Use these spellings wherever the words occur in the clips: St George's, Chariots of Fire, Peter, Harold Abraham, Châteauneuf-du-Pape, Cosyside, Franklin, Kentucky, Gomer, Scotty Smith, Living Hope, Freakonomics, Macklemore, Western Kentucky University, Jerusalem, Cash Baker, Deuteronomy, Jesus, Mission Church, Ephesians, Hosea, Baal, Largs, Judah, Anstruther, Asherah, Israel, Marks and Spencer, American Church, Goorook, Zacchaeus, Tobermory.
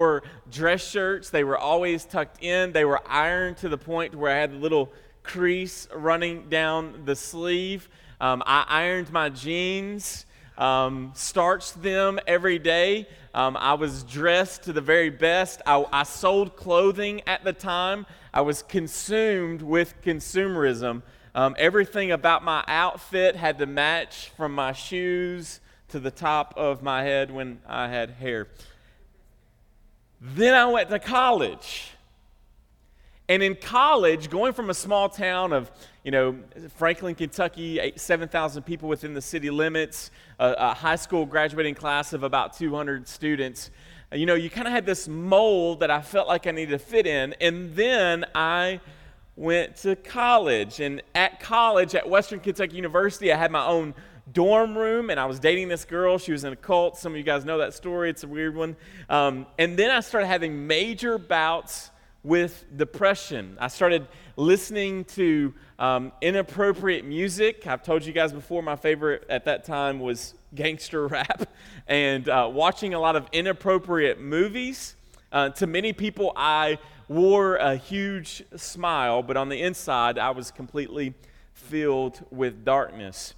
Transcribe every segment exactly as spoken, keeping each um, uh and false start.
wore dress shirts. They were always tucked in. They were ironed to the point where I had a little crease running down the sleeve. Um, I ironed my jeans, um, starched them every day. Um, I was dressed to the very best. I, I sold clothing at the time. I was consumed with consumerism. Um, everything about my outfit had to match, from my shoes to the top of my head when I had hair. Then I went to college. And in college, going from a small town of, you know, Franklin, Kentucky, seven thousand people within the city limits, a, a high school graduating class of about two hundred students, you know, you kind of had this mold that I felt like I needed to fit in. And then I went to college. And at college, at Western Kentucky University, I had my own dorm room, and I was dating this girl. She was in a cult. Some of you guys know that story. It's a weird one. Um, and then I started having major bouts with depression. I started listening to um, inappropriate music. I've told you guys before, my favorite at that time was gangster rap, and uh, watching a lot of inappropriate movies. Uh, to many people, I wore a huge smile, but on the inside, I was completely filled with darkness.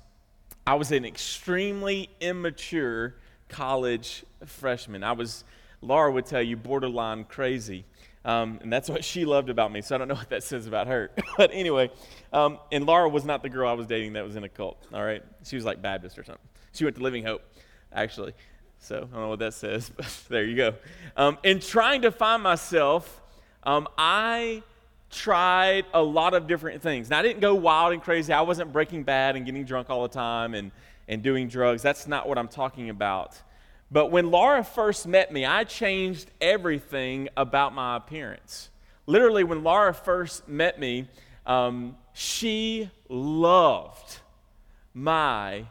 I was an extremely immature college freshman. I was, Laura would tell you, borderline crazy. Um, and that's what she loved about me, so I don't know what that says about her. But anyway, um, and Laura was not the girl I was dating that was in a cult, all right? She was like Baptist or something. She went to Living Hope, actually. So I don't know what that says, but there you go. Um, in trying to find myself, um, I tried a lot of different things. Now, I didn't go wild and crazy. I wasn't Breaking Bad and getting drunk all the time and, and doing drugs. That's not what I'm talking about. But when Laura first met me, I changed everything about my appearance. Literally, when Laura first met me, um, she loved my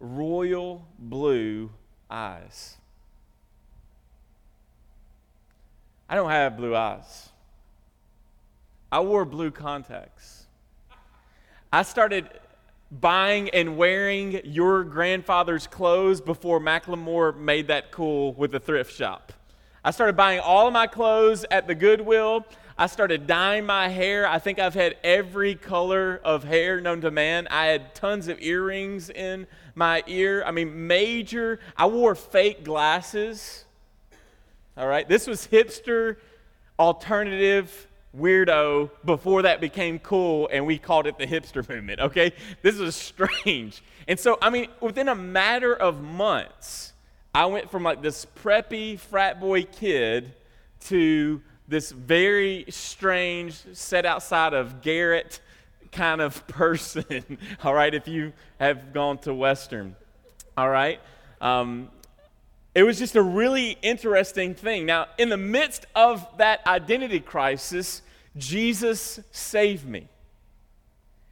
royal blue eyes. I don't have blue eyes. I wore blue contacts. I started buying and wearing your grandfather's clothes before Macklemore made that cool with the thrift shop. I started buying all of my clothes at the Goodwill. I started dyeing my hair. I think I've had every color of hair known to man. I had tons of earrings in my ear. I mean, major. I wore fake glasses. All right, this was hipster, alternative weirdo before that became cool, and we called it the hipster movement, okay? This is strange. And so, I mean, within a matter of months, I went from like this preppy frat boy kid to this very strange, set outside of Garrett kind of person, all right, if you have gone to Western, all right? Um, It was just a really interesting thing. Now, in the midst of that identity crisis, Jesus saved me.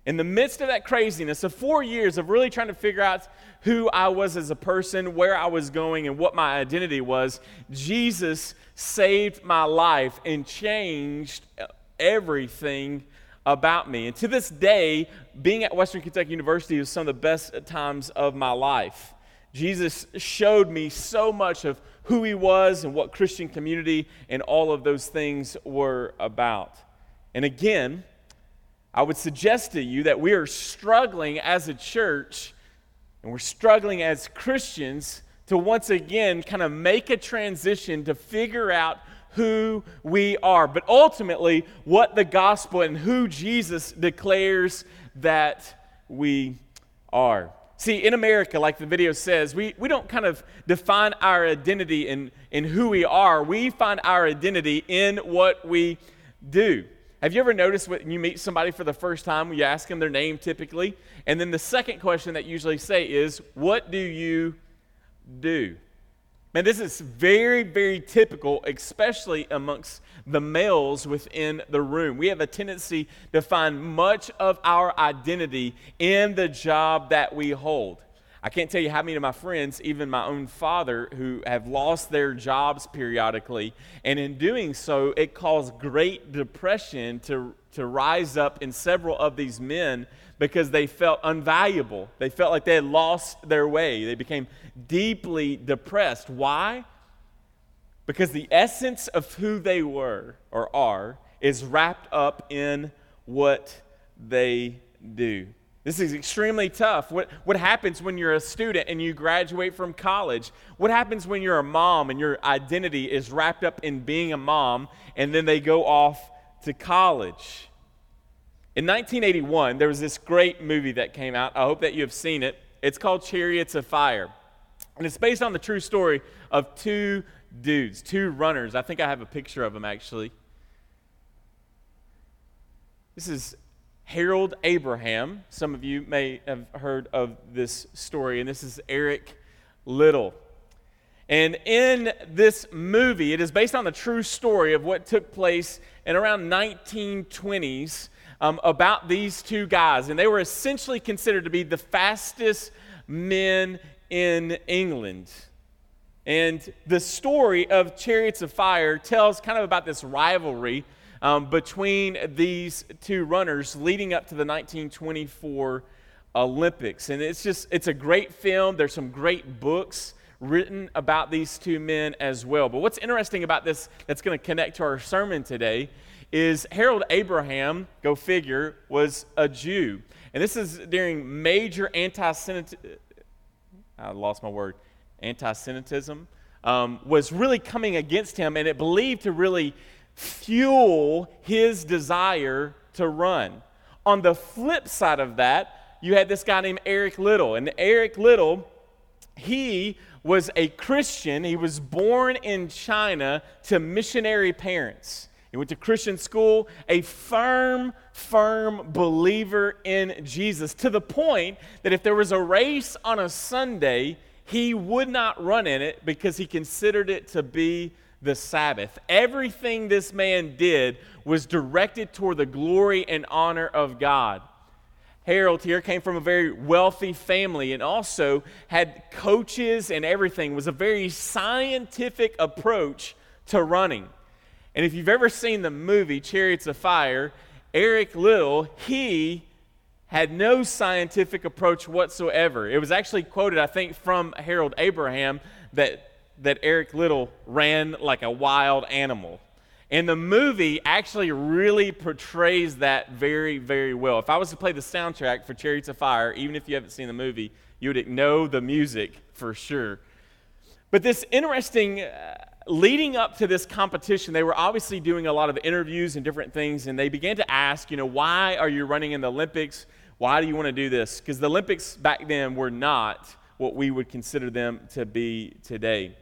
In the midst of that craziness, of four years of really trying to figure out who I was as a person, where I was going, and what my identity was, Jesus saved my life and changed everything about me. And to this day, being at Western Kentucky University was some of the best times of my life. Jesus showed me so much of who he was and what Christian community and all of those things were about. And again, I would suggest to you that we are struggling as a church, and we're struggling as Christians to once again kind of make a transition to figure out who we are, but ultimately what the gospel and who Jesus declares that we are. See, in America, like the video says, we, we don't kind of define our identity in, in who we are. We find our identity in what we do. Have you ever noticed when you meet somebody for the first time, you ask them their name typically, and then the second question that you usually say is, what do you do? Man, this is very, very typical, especially amongst the males within the room. We have a tendency to find much of our identity in the job that we hold. I can't tell you how many of my friends, even my own father, who have lost their jobs periodically, and in doing so, it caused great depression to, to rise up in several of these men because they felt unvaluable. They felt like they had lost their way. They became deeply depressed. Why? because the essence of who they were or are is wrapped up in what they do. This is extremely tough. What what happens when you're a student and you graduate from college? What happens when you're a mom and your identity is wrapped up in being a mom, and then they go off to college? In nineteen eighty-one, there was this great movie that came out. I hope that you have seen it. It's called Chariots of Fire. And it's based on the true story of two dudes, two runners. I think I have a picture of them, actually. This is Harold Abraham. Some of you may have heard of this story, and this is Eric Liddell. And in this movie, it is based on the true story of what took place in around nineteen twenties um, about these two guys. And they were essentially considered to be the fastest men in England. And the story of Chariots of Fire tells kind of about this rivalry Um, between these two runners leading up to the nineteen twenty-four Olympics. And it's just, it's a great film. There's some great books written about these two men as well. But what's interesting about this that's going to connect to our sermon today is Harold Abraham, go figure, was a Jew. And this is during major anti-Semitism, I lost my word, anti-Semitism, um, was really coming against him, and it believed to really fuel his desire to run. On the flip side of that, you had this guy named Eric Liddell. And Eric Liddell, he was a Christian. He was born in China to missionary parents. He went to Christian school, a firm, firm believer in Jesus, to the point that if there was a race on a Sunday, he would not run in it because he considered it to be the Sabbath. Everything this man did was directed toward the glory and honor of God. Harold here came from a very wealthy family and also had coaches and everything. It was a very scientific approach to running. And if you've ever seen the movie Chariots of Fire, Eric Liddell, he had no scientific approach whatsoever. It was actually quoted, I think, from Harold Abraham that that Eric Liddell ran like a wild animal. And the movie actually really portrays that very, very well. If I was to play the soundtrack for Chariots of Fire, even if you haven't seen the movie, you would know the music for sure. But this interesting, uh, leading up to this competition, they were obviously doing a lot of interviews and different things, and they began to ask, you know, why are you running in the Olympics? Why do you want to do this? Because the Olympics back then were not what we would consider them to be today.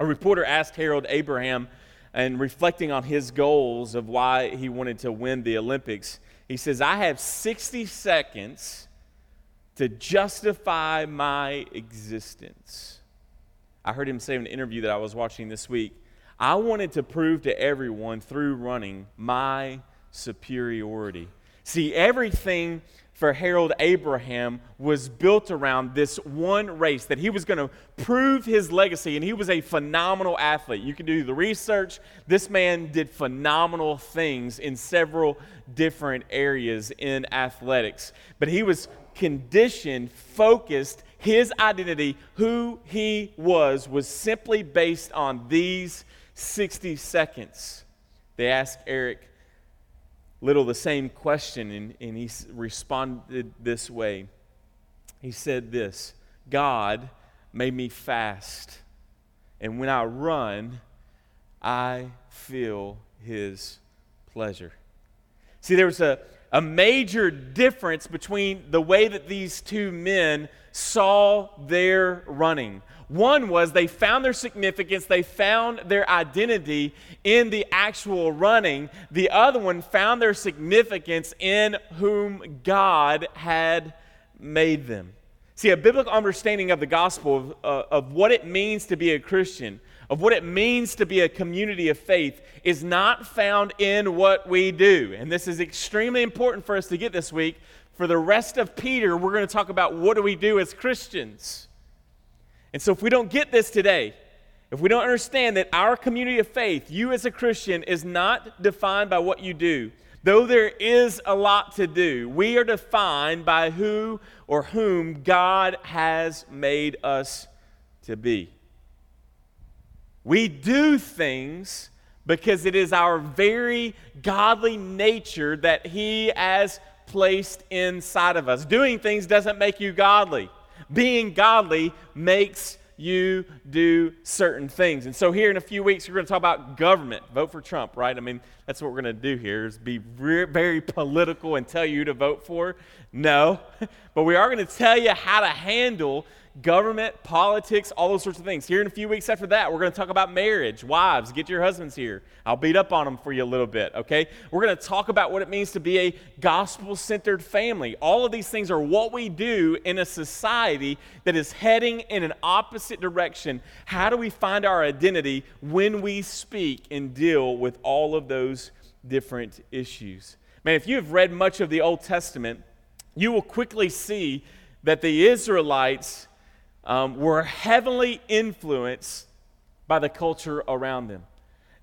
A reporter asked Harold Abraham, and reflecting on his goals of why he wanted to win the Olympics, he says, I have sixty seconds to justify my existence. I heard him say in an interview that I was watching this week, I wanted to prove to everyone through running my superiority. See, everything for Harold Abraham was built around this one race, that he was going to prove his legacy, and he was a phenomenal athlete. You can do the research. This man did phenomenal things in several different areas in athletics, but he was conditioned, focused. His identity, who he was, was simply based on these sixty seconds. They asked Eric Liddell the same question, and, and he responded this way. He said this, God made me fast, and when I run, I feel his pleasure. See, there was a, a major difference between the way that these two men saw their running. One was they found their significance, they found their identity in the actual running. The other one found their significance in whom God had made them. See, a biblical understanding of the gospel, of, uh, of what it means to be a Christian, of what it means to be a community of faith, is not found in what we do. And this is extremely important for us to get this week. For the rest of Peter, we're going to talk about what do we do as Christians. And so if we don't get this today, if we don't understand that our community of faith, you as a Christian, is not defined by what you do, though there is a lot to do, we are defined by who or whom God has made us to be. We do things because it is our very godly nature that He has placed inside of us. Doing things doesn't make you godly. Being godly makes you do certain things. And so here in a few weeks, we're going to talk about government. Vote for Trump, right? I mean, that's what we're going to do here, is be re- very political and tell you to vote for. No. But we are going to tell you how to handle government, politics, all those sorts of things. Here in a few weeks after that, we're going to talk about marriage. Wives, get your husbands here. I'll beat up on them for you a little bit, okay? We're going to talk about what it means to be a gospel-centered family. All of these things are what we do in a society that is heading in an opposite direction. How do we find our identity when we speak and deal with all of those different issues? Man, if you've read much of the Old Testament, you will quickly see that the Israelites Um, were heavily influenced by the culture around them.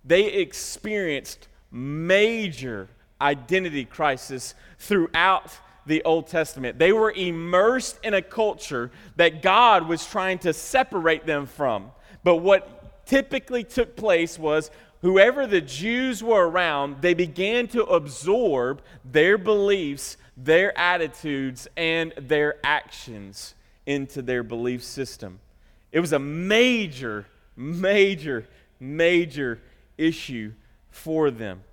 They experienced major identity crisis throughout the Old Testament. They were immersed in a culture that God was trying to separate them from. But what typically took place was whoever the Jews were around, they began to absorb their beliefs, their attitudes, and their actions into their belief system. It was a major, major, major issue for them,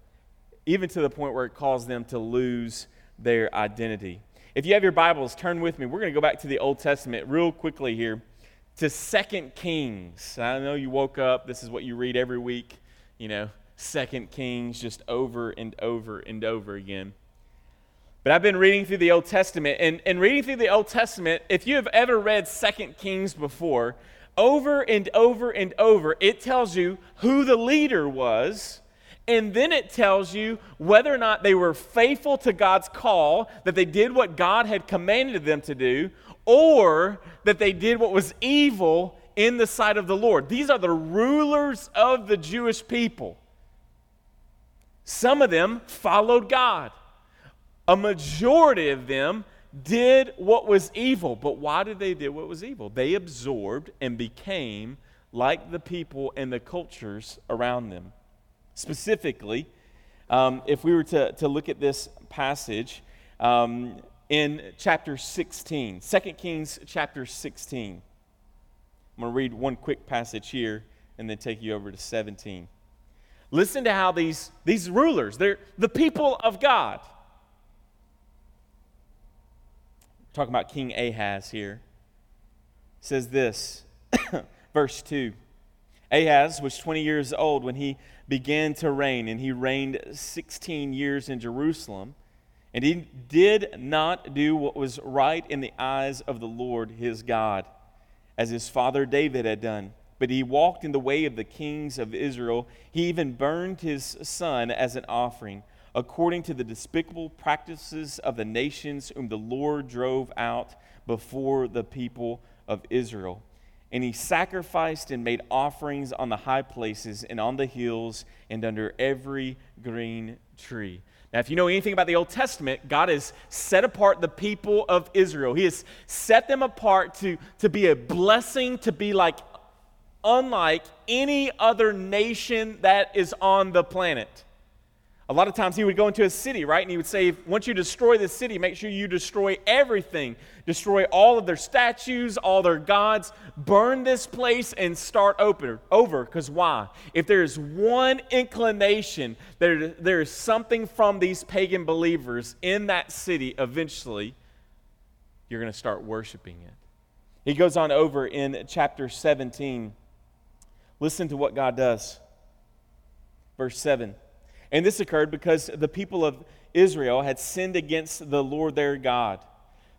even to the point where it caused them to lose their identity. If you have your Bibles, turn with me. We're going to go back to the Old Testament real quickly here, to Second Kings. I know you woke up, this is what you read every week, you know, Second Kings, just over and over and over again. But I've been reading through the Old Testament, and, and reading through the Old Testament, if you have ever read Second Kings before, over and over and over, it tells you who the leader was, and then it tells you whether or not they were faithful to God's call, that they did what God had commanded them to do, or that they did what was evil in the sight of the Lord. These are the rulers of the Jewish people. Some of them followed God. A majority of them did what was evil. But why did they do what was evil? They absorbed and became like the people and the cultures around them. Specifically, um, if we were to, to look at this passage um, in chapter sixteen, Second Kings chapter sixteen. I'm going to read one quick passage here and then take you over to seventeen. Listen to how these, these rulers, they're the people of God. Talking about King Ahaz here. It says this, verse two. Ahaz was twenty years old when he began to reign, and he reigned sixteen years in Jerusalem, and he did not do what was right in the eyes of the Lord his God, as his father David had done. But he walked in the way of the kings of Israel. He even burned his son as an offering, according to the despicable practices of the nations whom the Lord drove out before the people of Israel. And he sacrificed and made offerings on the high places and on the hills and under every green tree. Now, if you know anything about the Old Testament, God has set apart the people of Israel. He has set them apart to, to be a blessing, to be like unlike any other nation that is on the planet. A lot of times he would go into a city, right? And he would say, once you destroy this city, make sure you destroy everything. Destroy all of their statues, all their gods. Burn this place and start open, over. Because why? If there is one inclination, there, there is something from these pagan believers in that city, eventually you're going to start worshiping it. He goes on over in chapter seventeen. Listen to what God does. Verse seven. And this occurred because the people of Israel had sinned against the Lord their God,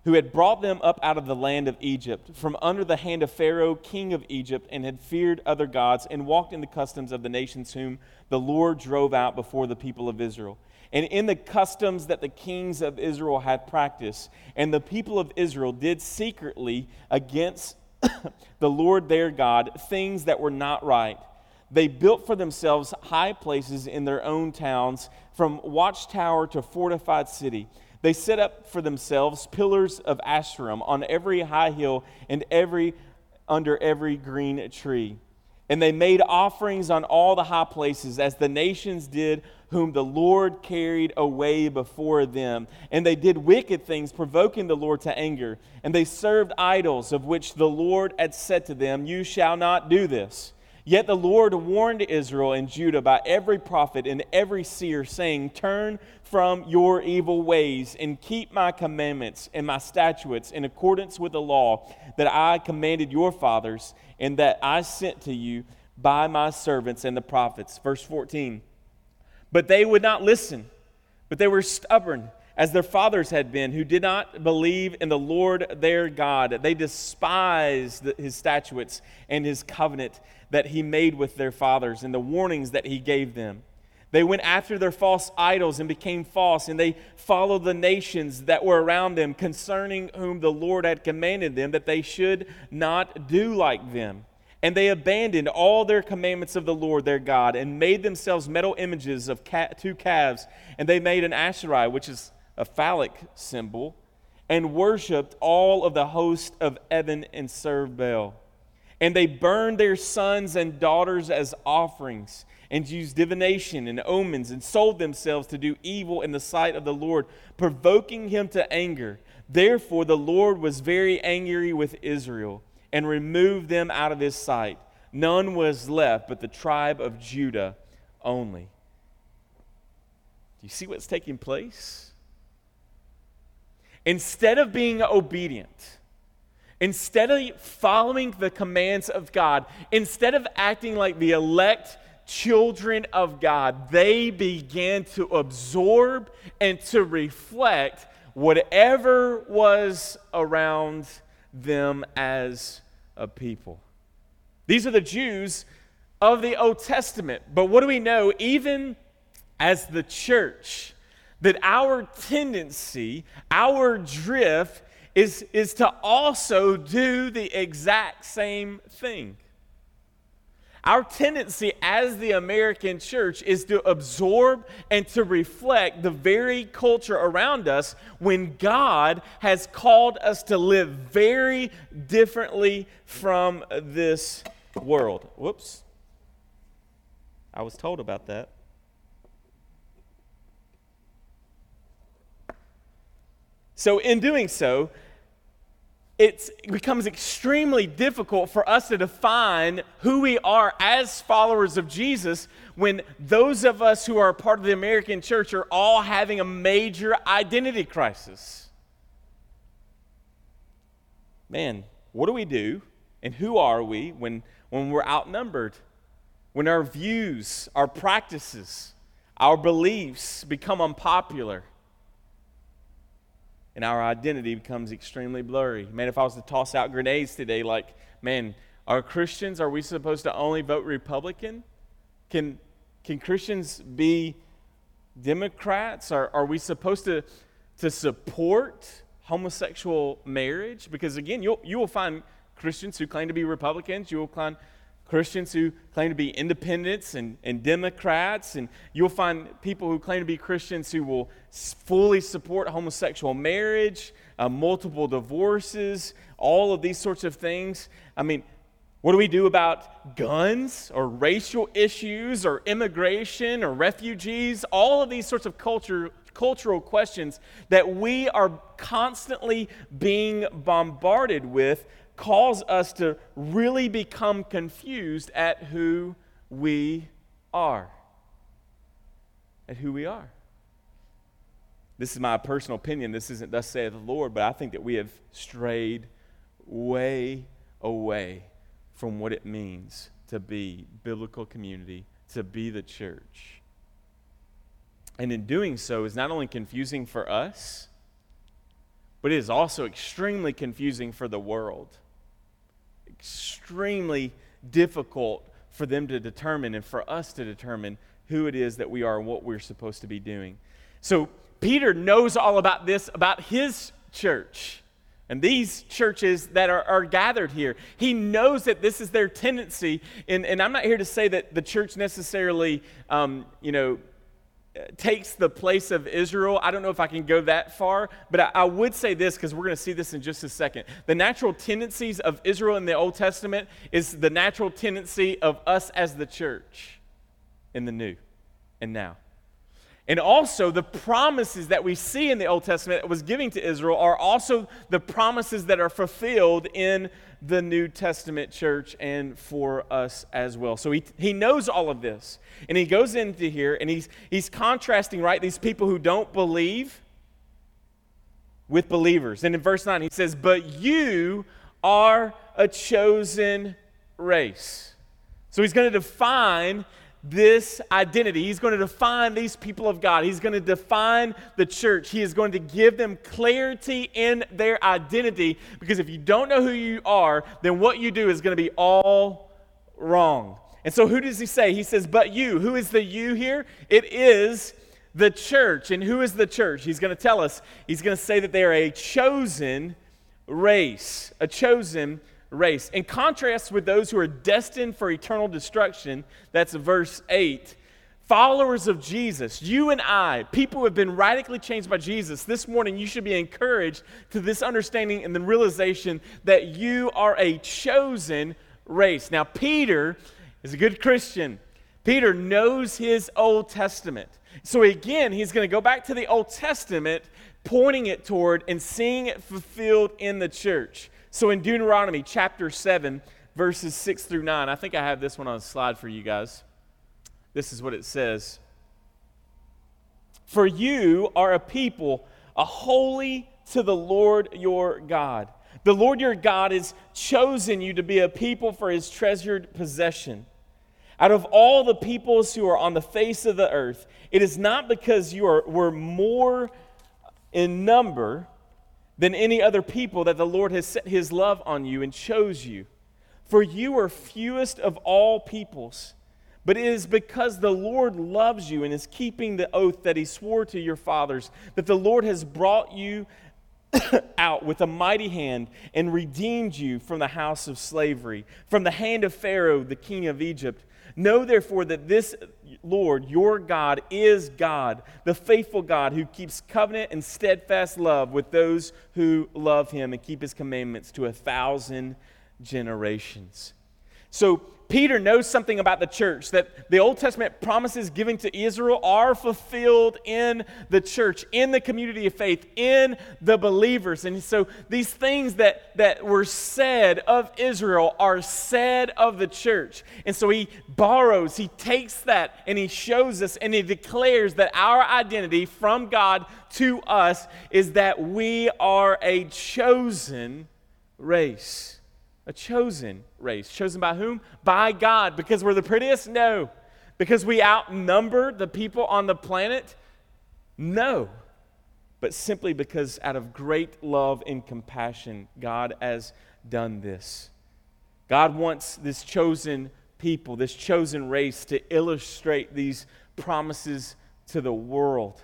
who had brought them up out of the land of Egypt, from under the hand of Pharaoh, king of Egypt, and had feared other gods, and walked in the customs of the nations whom the Lord drove out before the people of Israel, and in the customs that the kings of Israel had practiced. And the people of Israel did secretly against the Lord their God things that were not right. They built for themselves high places in their own towns, from watchtower to fortified city. They set up for themselves pillars of Asherah on every high hill and every under every green tree. And they made offerings on all the high places, as the nations did, whom the Lord carried away before them. And they did wicked things, provoking the Lord to anger. And they served idols, of which the Lord had said to them, "You shall not do this." Yet the Lord warned Israel and Judah by every prophet and every seer, saying, "Turn from your evil ways and keep my commandments and my statutes in accordance with the law that I commanded your fathers and that I sent to you by my servants and the prophets." Verse fourteen, "But they would not listen, but they were stubborn, as their fathers had been, who did not believe in the Lord their God. They despised his statutes and his covenant that he made with their fathers and the warnings that he gave them. They went after their false idols and became false, and they followed the nations that were around them, concerning whom the Lord had commanded them that they should not do like them. And they abandoned all their commandments of the Lord their God, and made themselves metal images of two calves, and they made an Asherah, which is a phallic symbol, and worshipped all of the host of heaven and served Baal. And they burned their sons and daughters as offerings, and used divination and omens, and sold themselves to do evil in the sight of the Lord, provoking him to anger. Therefore the Lord was very angry with Israel, and removed them out of his sight. None was left but the tribe of Judah only." Do you see what's taking place? Instead of being obedient, instead of following the commands of God, instead of acting like the elect children of God, they began to absorb and to reflect whatever was around them as a people. These are the Jews of the Old Testament. But what do we know, even as the church, that our tendency, our drift, is, is to also do the exact same thing. Our tendency as the American church is to absorb and to reflect the very culture around us, when God has called us to live very differently from this world. Whoops. I was told about that. So in doing so, it's, it becomes extremely difficult for us to define who we are as followers of Jesus, when those of us who are part of the American church are all having a major identity crisis. Man, what do we do and who are we when, when we're outnumbered, when our views, our practices, our beliefs become unpopular? And our identity becomes extremely blurry. Man, if I was to toss out grenades today, like, man, are Christians, are we supposed to only vote Republican? Can can Christians be Democrats? Are, are we supposed to, to support homosexual marriage? Because again, you'll, you will find Christians who claim to be Republicans. You will find Christians who claim to be independents and, and Democrats, and you'll find people who claim to be Christians who will fully support homosexual marriage, uh, multiple divorces, all of these sorts of things. I mean, what do we do about guns or racial issues or immigration or refugees? All of these sorts of culture cultural questions that we are constantly being bombarded with cause us to really become confused at who we are. At who we are. This is my personal opinion. This isn't thus saith the Lord, but I think that we have strayed way away from what it means to be biblical community, to be the church. And in doing so, is not only confusing for us, but it is also extremely confusing for the world. Extremely difficult for them to determine and for us to determine who it is that we are and what we're supposed to be doing. So Peter knows all about this, about his church and these churches that are, are gathered here. He knows that this is their tendency, and, and I'm not here to say that the church necessarily, um, you know, takes the place of Israel. I don't know if I can go that far, but I, I would say this, because we're going to see this in just a second. The natural tendencies of Israel in the Old Testament is the natural tendency of us as the church in the New and now. And also the promises that we see in the Old Testament that was given to Israel are also the promises that are fulfilled in the New Testament church and for us as well. So he he knows all of this. And he goes into here and he's he's contrasting, right, these people who don't believe with believers. And in verse nine he says, "But you are a chosen race." So he's going to define this identity. He's going to define these people of God. He's going to define the church. He is going to give them clarity in their identity, because if you don't know who you are, then what you do is going to be all wrong. And so who does he say? He says, but you. Who is the you here? It is the church. And who is the church? He's going to tell us. He's going to say that they are a chosen race. A chosen race. In contrast with those who are destined for eternal destruction, that's verse eight, followers of Jesus, you and I, people who have been radically changed by Jesus, this morning you should be encouraged to this understanding and the realization that you are a chosen race. Now, Peter is a good Christian. Peter knows his Old Testament. So again, he's going to go back to the Old Testament, pointing it toward and seeing it fulfilled in the church. So in Deuteronomy chapter seven, verses six through nine, I think I have this one on a slide for you guys. This is what it says. For you are a people, a holy to the Lord your God. The Lord your God has chosen you to be a people for his treasured possession. Out of all the peoples who are on the face of the earth, it is not because you are, were more in number than any other people that the Lord has set his love on you and chose you. For you are fewest of all peoples, but it is because the Lord loves you and is keeping the oath that he swore to your fathers, that the Lord has brought you out with a mighty hand and redeemed you from the house of slavery, from the hand of Pharaoh, the king of Egypt. Know therefore that this Lord, your God, is God, the faithful God who keeps covenant and steadfast love with those who love him and keep his commandments to a thousand generations. So Peter knows something about the church, that the Old Testament promises given to Israel are fulfilled in the church, in the community of faith, in the believers. And so these things that, that were said of Israel are said of the church. And so he borrows, he takes that, and he shows us, and he declares that our identity from God to us is that we are a chosen race. A chosen race. Chosen by whom? By God. Because we're the prettiest? No. Because we outnumber the people on the planet? No. But simply because out of great love and compassion, God has done this. God wants this chosen people, this chosen race, to illustrate these promises to the world.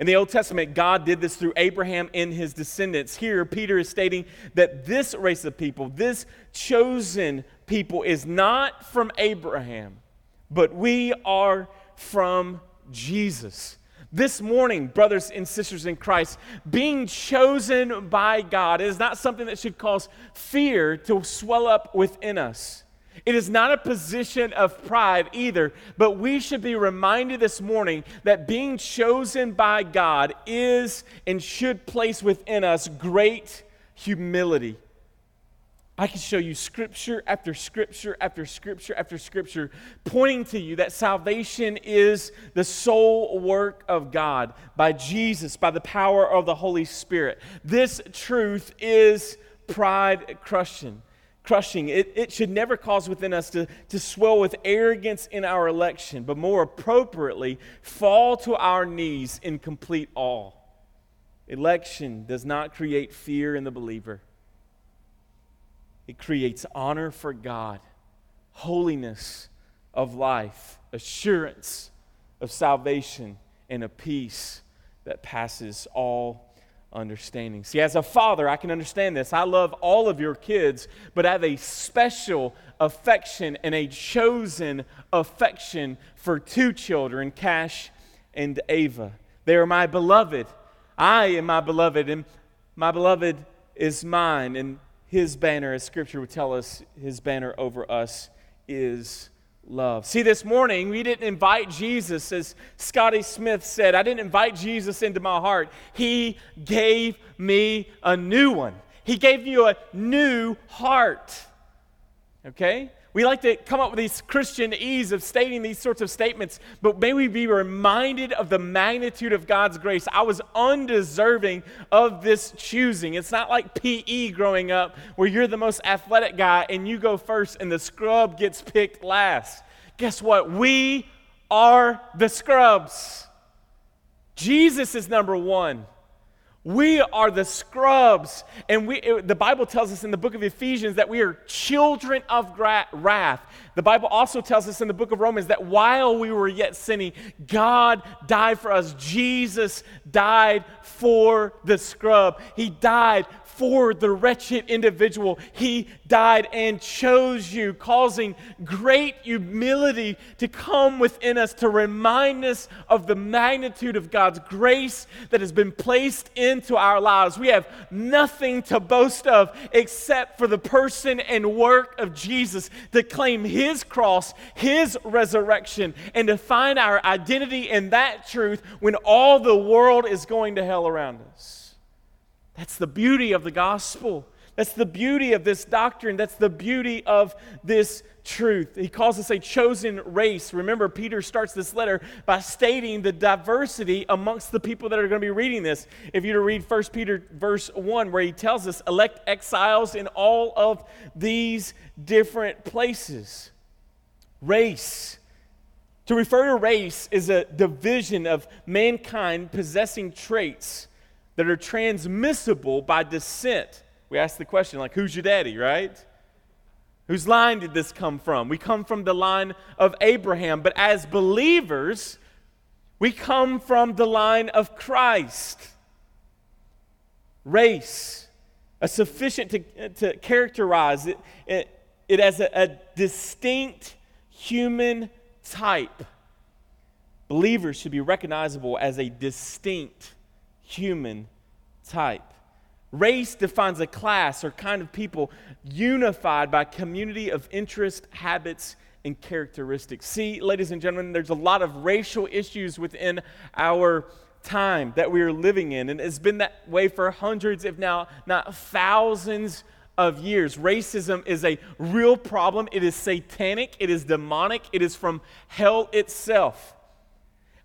In the Old Testament, God did this through Abraham and his descendants. Here, Peter is stating that this race of people, this chosen people, is not from Abraham, but we are from Jesus. This morning, brothers and sisters in Christ, being chosen by God is not something that should cause fear to swell up within us. It is not a position of pride either, but we should be reminded this morning that being chosen by God is and should place within us great humility. I can show you scripture after scripture after scripture after scripture pointing to you that salvation is the sole work of God by Jesus, by the power of the Holy Spirit. This truth is pride crushing. Crushing. It, it should never cause within us to, to swell with arrogance in our election, but more appropriately, fall to our knees in complete awe. Election does not create fear in the believer. It creates honor for God, holiness of life, assurance of salvation, and a peace that passes all understanding. See, as a father, I can understand this. I love all of your kids, but I have a special affection and a chosen affection for two children, Cash and Ava. They are my beloved. I am my beloved, and my beloved is mine. And his banner, as Scripture would tell us, his banner over us is love. See, this morning, we didn't invite Jesus, as Scotty Smith said. I didn't invite Jesus into my heart. He gave me a new one. He gave you a new heart. Okay? We like to come up with these Christian ease of stating these sorts of statements, but may we be reminded of the magnitude of God's grace. I was undeserving of this choosing. It's not like P E growing up where you're the most athletic guy and you go first and the scrub gets picked last. Guess what? We are the scrubs. Jesus is number one. We are the scrubs, and we. It, the Bible tells us in the book of Ephesians that we are children of gra- wrath. The Bible also tells us in the book of Romans that while we were yet sinning, God died for us. Jesus died for the scrub. He died for the wretched individual. He died and chose you, causing great humility to come within us to remind us of the magnitude of God's grace that has been placed into our lives. We have nothing to boast of except for the person and work of Jesus, to claim his cross, his resurrection, and to find our identity in that truth when all the world is going to hell around us. That's the beauty of the gospel. That's the beauty of this doctrine. That's the beauty of this truth. He calls us a chosen race. Remember, Peter starts this letter by stating the diversity amongst the people that are going to be reading this. If you were to read First Peter verse one, where he tells us, elect exiles in all of these different places. Race. To refer to race is a division of mankind possessing traits that are transmissible by descent. We ask the question, like, who's your daddy, right? Whose line did this come from? We come from the line of Abraham, but as believers, we come from the line of Christ. Race, a sufficient to, to characterize it, it, it as a, a distinct human type. Believers should be recognizable as a distinct human type. Race defines a class or kind of people unified by community of interest, habits, and characteristics. See, ladies and gentlemen, there's a lot of racial issues within our time that we are living in, and it's been that way for hundreds, if now not thousands of years. Racism is a real problem. It is satanic. It is demonic. It is from hell itself.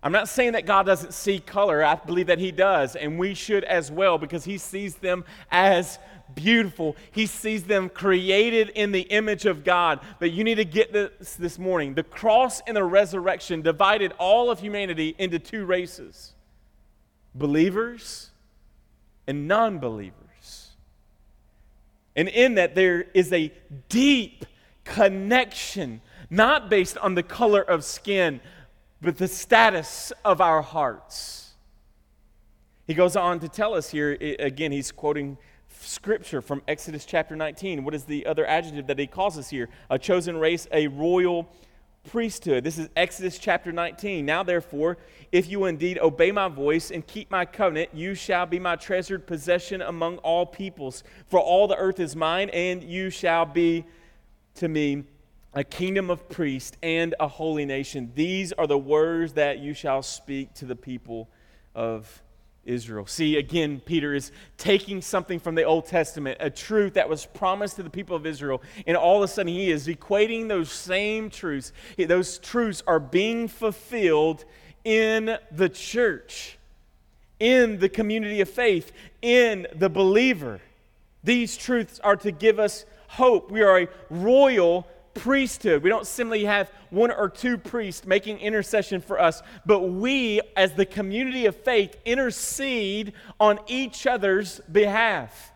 I'm not saying that God doesn't see color. I believe that he does, and we should as well, because he sees them as beautiful. He sees them created in the image of God. But you need to get this this morning. The cross and the resurrection divided all of humanity into two races, believers and non-believers. And in that there is a deep connection, not based on the color of skin, but the status of our hearts. He goes on to tell us here, again, he's quoting Scripture from Exodus chapter nineteen. What is the other adjective that he calls us here? A chosen race, a royal priesthood. This is Exodus chapter nineteen. Now therefore, if you indeed obey my voice and keep my covenant, you shall be my treasured possession among all peoples. For all the earth is mine, and you shall be to me a kingdom of priests and a holy nation. These are the words that you shall speak to the people of Israel. See, again, Peter is taking something from the Old Testament, a truth that was promised to the people of Israel, and all of a sudden he is equating those same truths. Those truths are being fulfilled in the church, in the community of faith, in the believer. These truths are to give us hope. We are a royal priesthood. We don't simply have one or two priests making intercession for us, but we, as the community of faith, intercede on each other's behalf,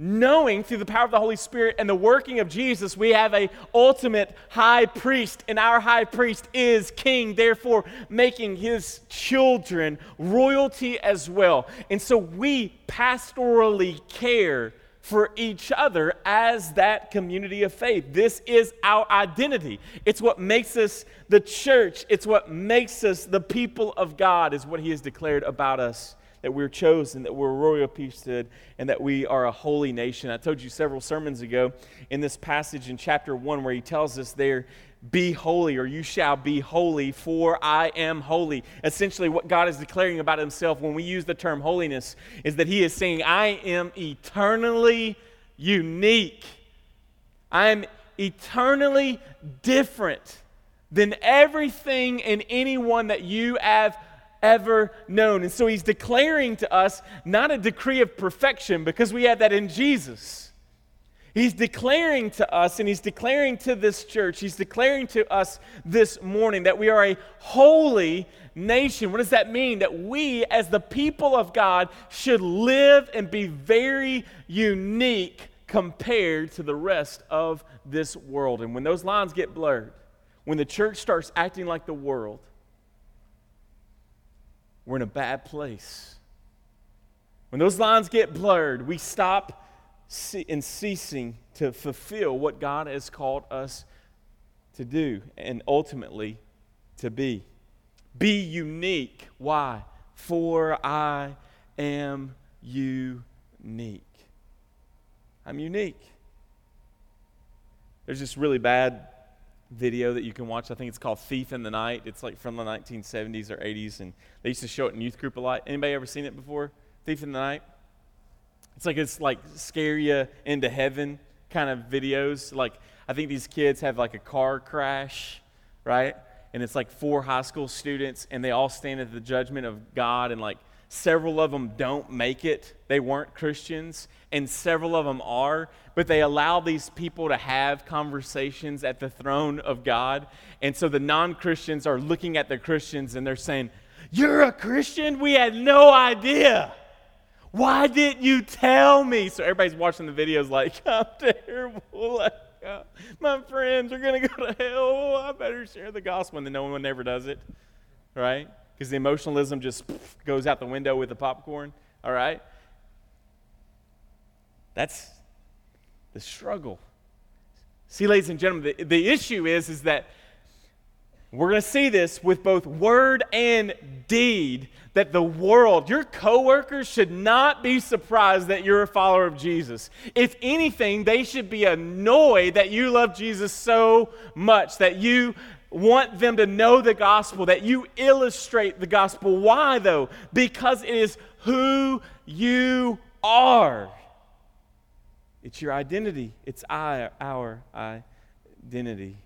knowing through the power of the Holy Spirit and the working of Jesus, we have an ultimate high priest, and our high priest is king, therefore making his children royalty as well. And so we pastorally care for each other as that community of faith. This is our identity. It's what makes us the church. It's what makes us the people of God, is what he has declared about us, that we're chosen, that we're a royal priesthood, and that we are a holy nation. I told you several sermons ago in this passage in chapter one where he tells us there, be holy, or you shall be holy, for I am holy. Essentially, what God is declaring about himself when we use the term holiness is that he is saying, I am eternally unique. I am eternally different than everything and anyone that you have ever known. And so he's declaring to us not a decree of perfection, because we had that in Jesus. He's declaring to us, and he's declaring to this church, he's declaring to us this morning that we are a holy nation. What does that mean? That we, as the people of God, should live and be very unique compared to the rest of this world. And when those lines get blurred, when the church starts acting like the world, we're in a bad place. When those lines get blurred, we stop and ceasing to fulfill what God has called us to do and ultimately to be. Be unique. Why? For I am unique. I'm unique. There's this really bad video that you can watch. I think it's called Thief in the Night. It's like from the nineteen seventies or eighties, and they used to show it in youth group a lot. Anybody ever seen it before? Thief in the Night? It's like it's like scare you into heaven kind of videos. Like, I think these kids have like a car crash, right? And it's like four high school students, and they all stand at the judgment of God, and like several of them don't make it. They weren't Christians, and several of them are, but they allow these people to have conversations at the throne of God. And so the non-Christians are looking at the Christians, and they're saying, "You're a Christian? We had no idea. Why didn't you tell me?" So everybody's watching the videos like, "I'm terrible. Like, uh, my friends are going to go to hell. I better share the gospel." And then no one ever does it, right? Because the emotionalism just goes out the window with the popcorn, all right? That's the struggle. See, ladies and gentlemen, the, the issue is, is that we're going to see this with both word and deed, that the world, your coworkers should not be surprised that you're a follower of Jesus. If anything, they should be annoyed that you love Jesus so much, that you want them to know the gospel, that you illustrate the gospel. Why, though? Because it is who you are. It's your identity. It's I, our identity.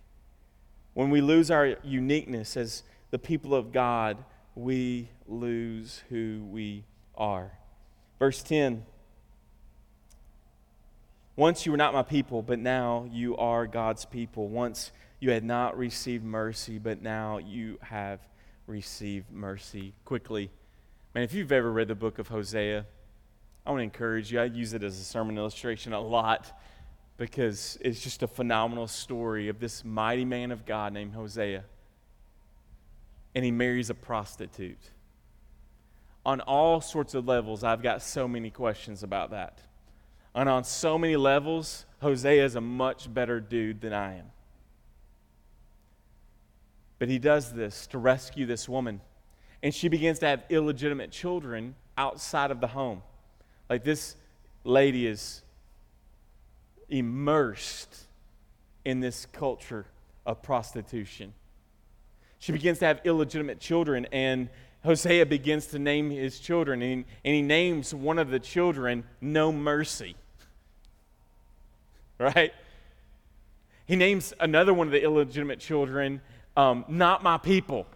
When we lose our uniqueness as the people of God, we lose who we are. Verse ten. Once you were not my people, but now you are God's people. Once you had not received mercy, but now you have received mercy. Quickly, man, if you've ever read the book of Hosea, I want to encourage you. I use it as a sermon illustration a lot because it's just a phenomenal story of this mighty man of God named Hosea. And he marries a prostitute. On all sorts of levels, I've got so many questions about that. And on so many levels, Hosea is a much better dude than I am. But he does this to rescue this woman. And she begins to have illegitimate children outside of the home. Like, this lady is immersed in this culture of prostitution. She begins to have illegitimate children, and Hosea begins to name his children. And he names one of the children No Mercy. Right? He names another one of the illegitimate children Um, not my people.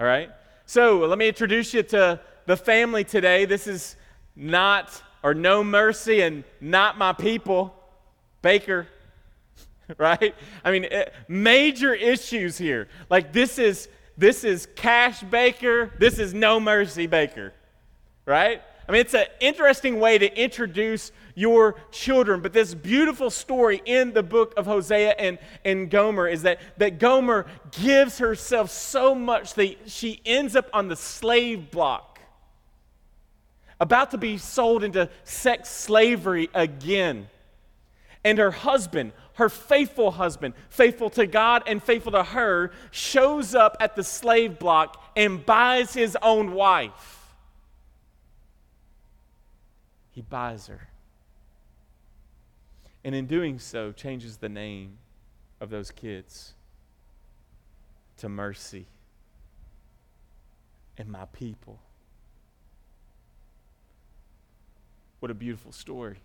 All right? So let me introduce you to the family today. This is not, or No Mercy, and not my people. Baker. Right? I mean, it, major issues here. Like, this is, this is Cash Baker. This is No Mercy Baker. Right? I mean, it's an interesting way to introduce your children. But this beautiful story in the book of Hosea and, and Gomer is that, that Gomer gives herself so much that she ends up on the slave block. about to be sold into sex slavery again. And her husband, her faithful husband, faithful to God and faithful to her, shows up at the slave block and buys his own wife. He buys her. And in doing so, changes the name of those kids to Mercy and My People. What a beautiful story.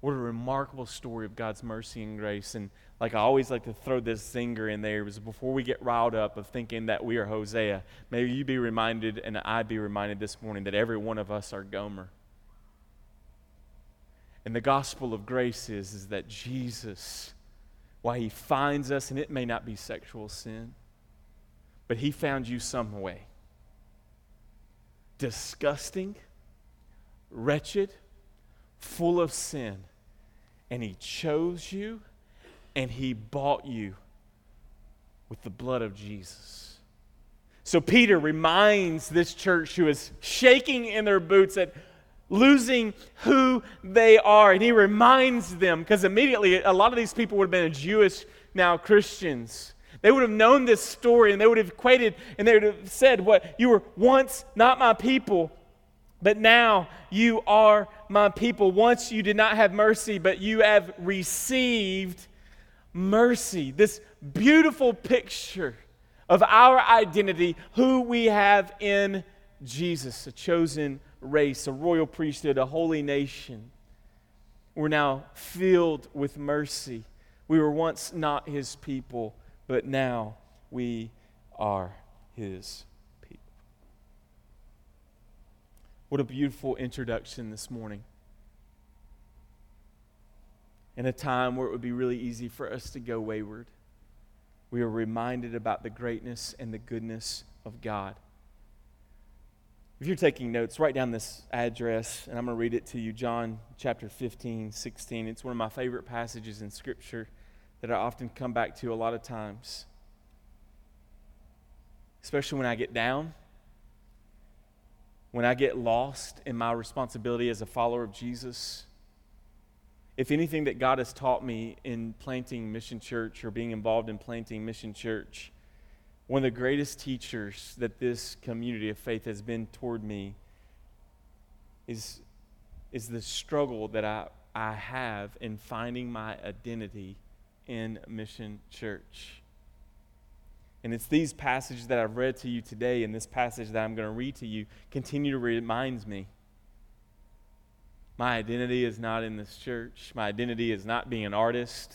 What a remarkable story of God's mercy and grace. And like I always like to throw this zinger in there, is before we get riled up of thinking that we are Hosea, may you be reminded and I be reminded this morning that every one of us are Gomer. And the gospel of grace is, is that Jesus, while he finds us, and it may not be sexual sin, but he found you some way. Disgusting, wretched, full of sin, and he chose you and he bought you with the blood of Jesus. So Peter reminds this church who is shaking in their boots at losing who they are, and he reminds them, because immediately a lot of these people would have been Jewish now Christians. They would have known this story, and they would have equated, and they would have said, what, you were once not my people, but now you are my people. Once you did not have mercy, but you have received mercy. This beautiful picture of our identity, who we have in Jesus, a chosen race, a royal priesthood, a holy nation. We're now filled with mercy. We were once not his people, but now we are his people. What a beautiful introduction this morning. In a time where it would be really easy for us to go wayward, we are reminded about the greatness and the goodness of God. If you're taking notes, write down this address, and I'm going to read it to you. John chapter fifteen, sixteen. It's one of my favorite passages in Scripture that I often come back to a lot of times, especially when I get down, when I get lost in my responsibility as a follower of Jesus. If anything that God has taught me in planting Mission Church or being involved in planting Mission Church, one of the greatest teachers that this community of faith has been toward me is, is the struggle that I, I have in finding my identity in Mission Church. And it's these passages that I've read to you today, and this passage that I'm going to read to you continue to remind me. My identity is not in this church. My identity is not being an artist.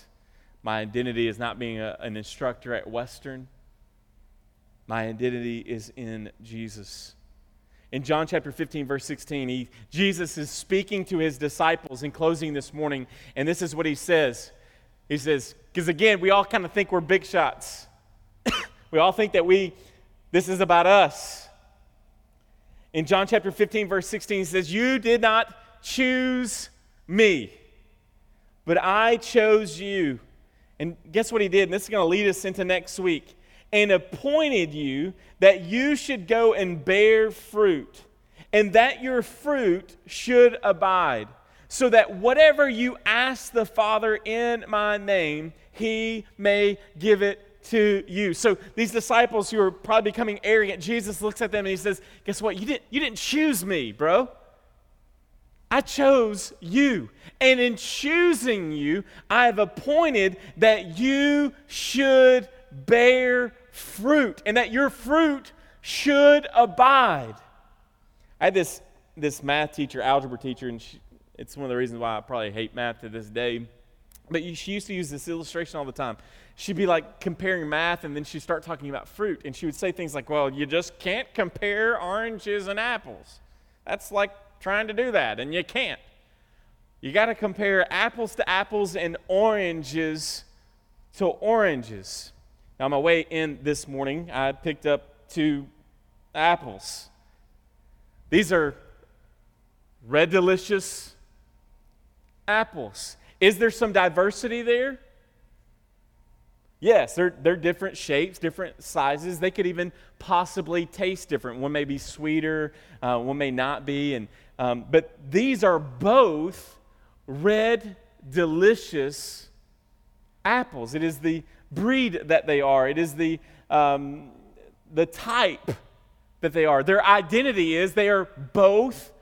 My identity is not being a, an instructor at Western. My identity is in Jesus. In John chapter fifteen, verse sixteen, he, Jesus is speaking to his disciples in closing this morning, and this is what he says. He says, because again, we all kind of think we're big shots. We all think that we, this is about us. In John chapter fifteen, verse sixteen, he says, "You did not choose me, but I chose you." And guess what he did? And this is going to lead us into next week. "And appointed you that you should go and bear fruit, and that your fruit should abide, so that whatever you ask the Father in my name, he may give it to you." So these disciples who are probably becoming arrogant, Jesus looks at them and he says, guess what? You didn't, you didn't choose me, bro. I chose you. And in choosing you, I have appointed that you should bear fruit, and that your fruit should abide. I had this this math teacher, algebra teacher, and she, it's one of the reasons why I probably hate math to this day. But you, she used to use this illustration all the time. She'd be like comparing math, and then she'd start talking about fruit, and she would say things like, "Well, you just can't compare oranges and apples. That's like trying to do that, and you can't. You got to compare apples to apples and oranges to oranges." On my way in this morning, I picked up two apples. These are red delicious apples. Is there some diversity there? Yes, they're, they're different shapes, different sizes. They could even possibly taste different. One may be sweeter, uh, one may not be. And um, but these are both red, delicious apples. It is the breed that they are. It is the um, the type that they are. Their identity is they are both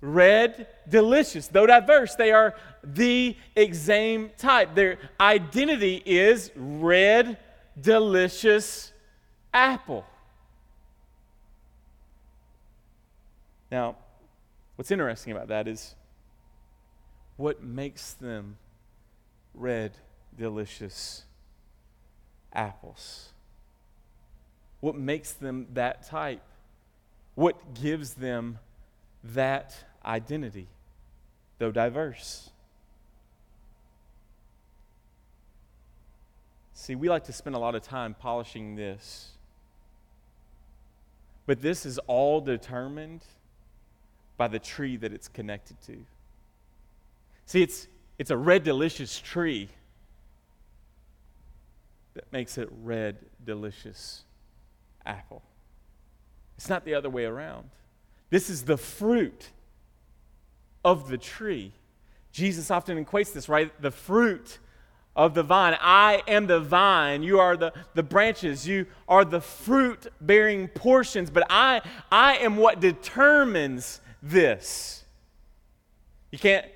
red, delicious. Though diverse, they are the exact type. Their identity is red, delicious apple. Now, what's interesting about that is what makes them red, delicious apples? What makes them that type? What gives them that identity, though diverse? See, we like to spend a lot of time polishing this, but this is all determined by the tree that it's connected to. See, it's it's a red, delicious tree that makes it red, delicious apple. It's not the other way around. This is the fruit of the tree. Jesus often equates this, right? The fruit of the vine. I am the vine. You are the, the branches. You are the fruit-bearing portions. But I, I am what determines this. You can't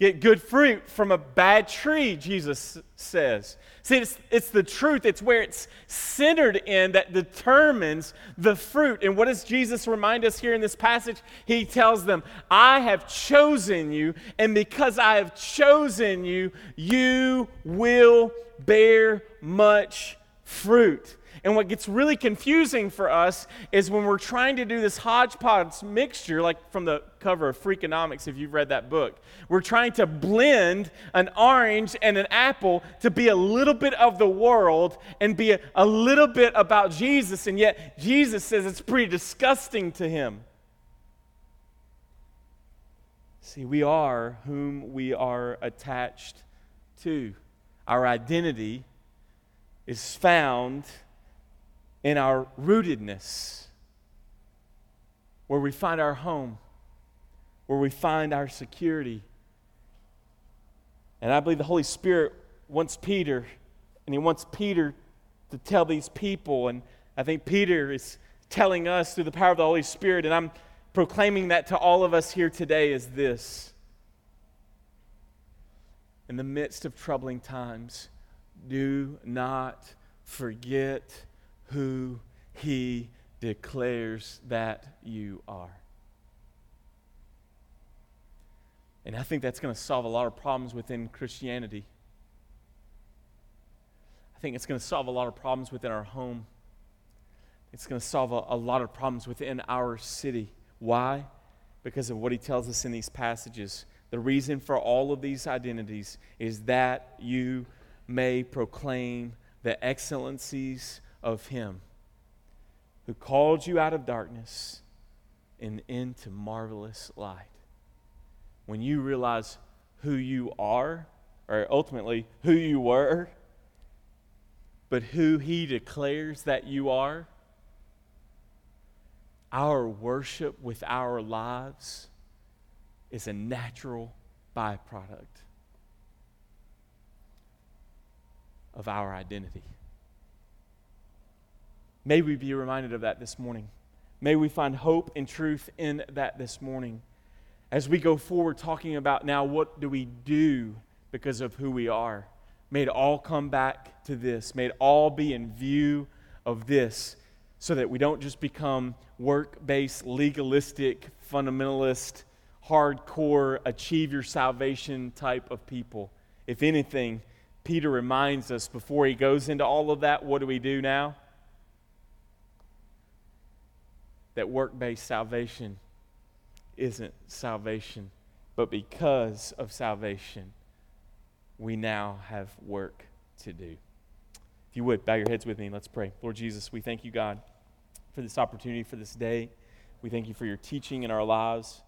get good fruit from a bad tree, Jesus says. See, it's, it's the truth. It's where it's centered in that determines the fruit. And what does Jesus remind us here in this passage? He tells them, I have chosen you, and because I have chosen you, you will bear much fruit. And what gets really confusing for us is when we're trying to do this hodgepodge mixture, like from the cover of Freakonomics, if you've read that book. We're trying to blend an orange and an apple to be a little bit of the world and be a, a little bit about Jesus, and yet Jesus says it's pretty disgusting to him. See, we are whom we are attached to. Our identity is found in our rootedness, where we find our home, where we find our security. And I believe the Holy Spirit wants Peter, and he wants Peter to tell these people, and I think Peter is telling us through the power of the Holy Spirit, and I'm proclaiming that to all of us here today, is this: in the midst of troubling times, do not forget who he declares that you are. And I think that's going to solve a lot of problems within Christianity. I think it's going to solve a lot of problems within our home. It's going to solve a, a lot of problems within our city. Why? Because of what he tells us in these passages. The reason for all of these identities is that you may proclaim the excellencies of him who called you out of darkness and into marvelous light. When you realize who you are, or ultimately who you were, but who he declares that you are, our worship with our lives is a natural byproduct of our identity. May we be reminded of that this morning. May we find hope and truth in that this morning. As we go forward talking about now, what do we do because of who we are? May it all come back to this. May it all be in view of this, so that we don't just become work-based, legalistic, fundamentalist, hardcore, achieve your salvation type of people. If anything, Peter reminds us before he goes into all of that, what do we do now? That work-based salvation isn't salvation, but because of salvation, we now have work to do. If you would, bow your heads with me, let's pray. Lord Jesus, we thank you, God, for this opportunity, for this day. We thank you for your teaching in our lives.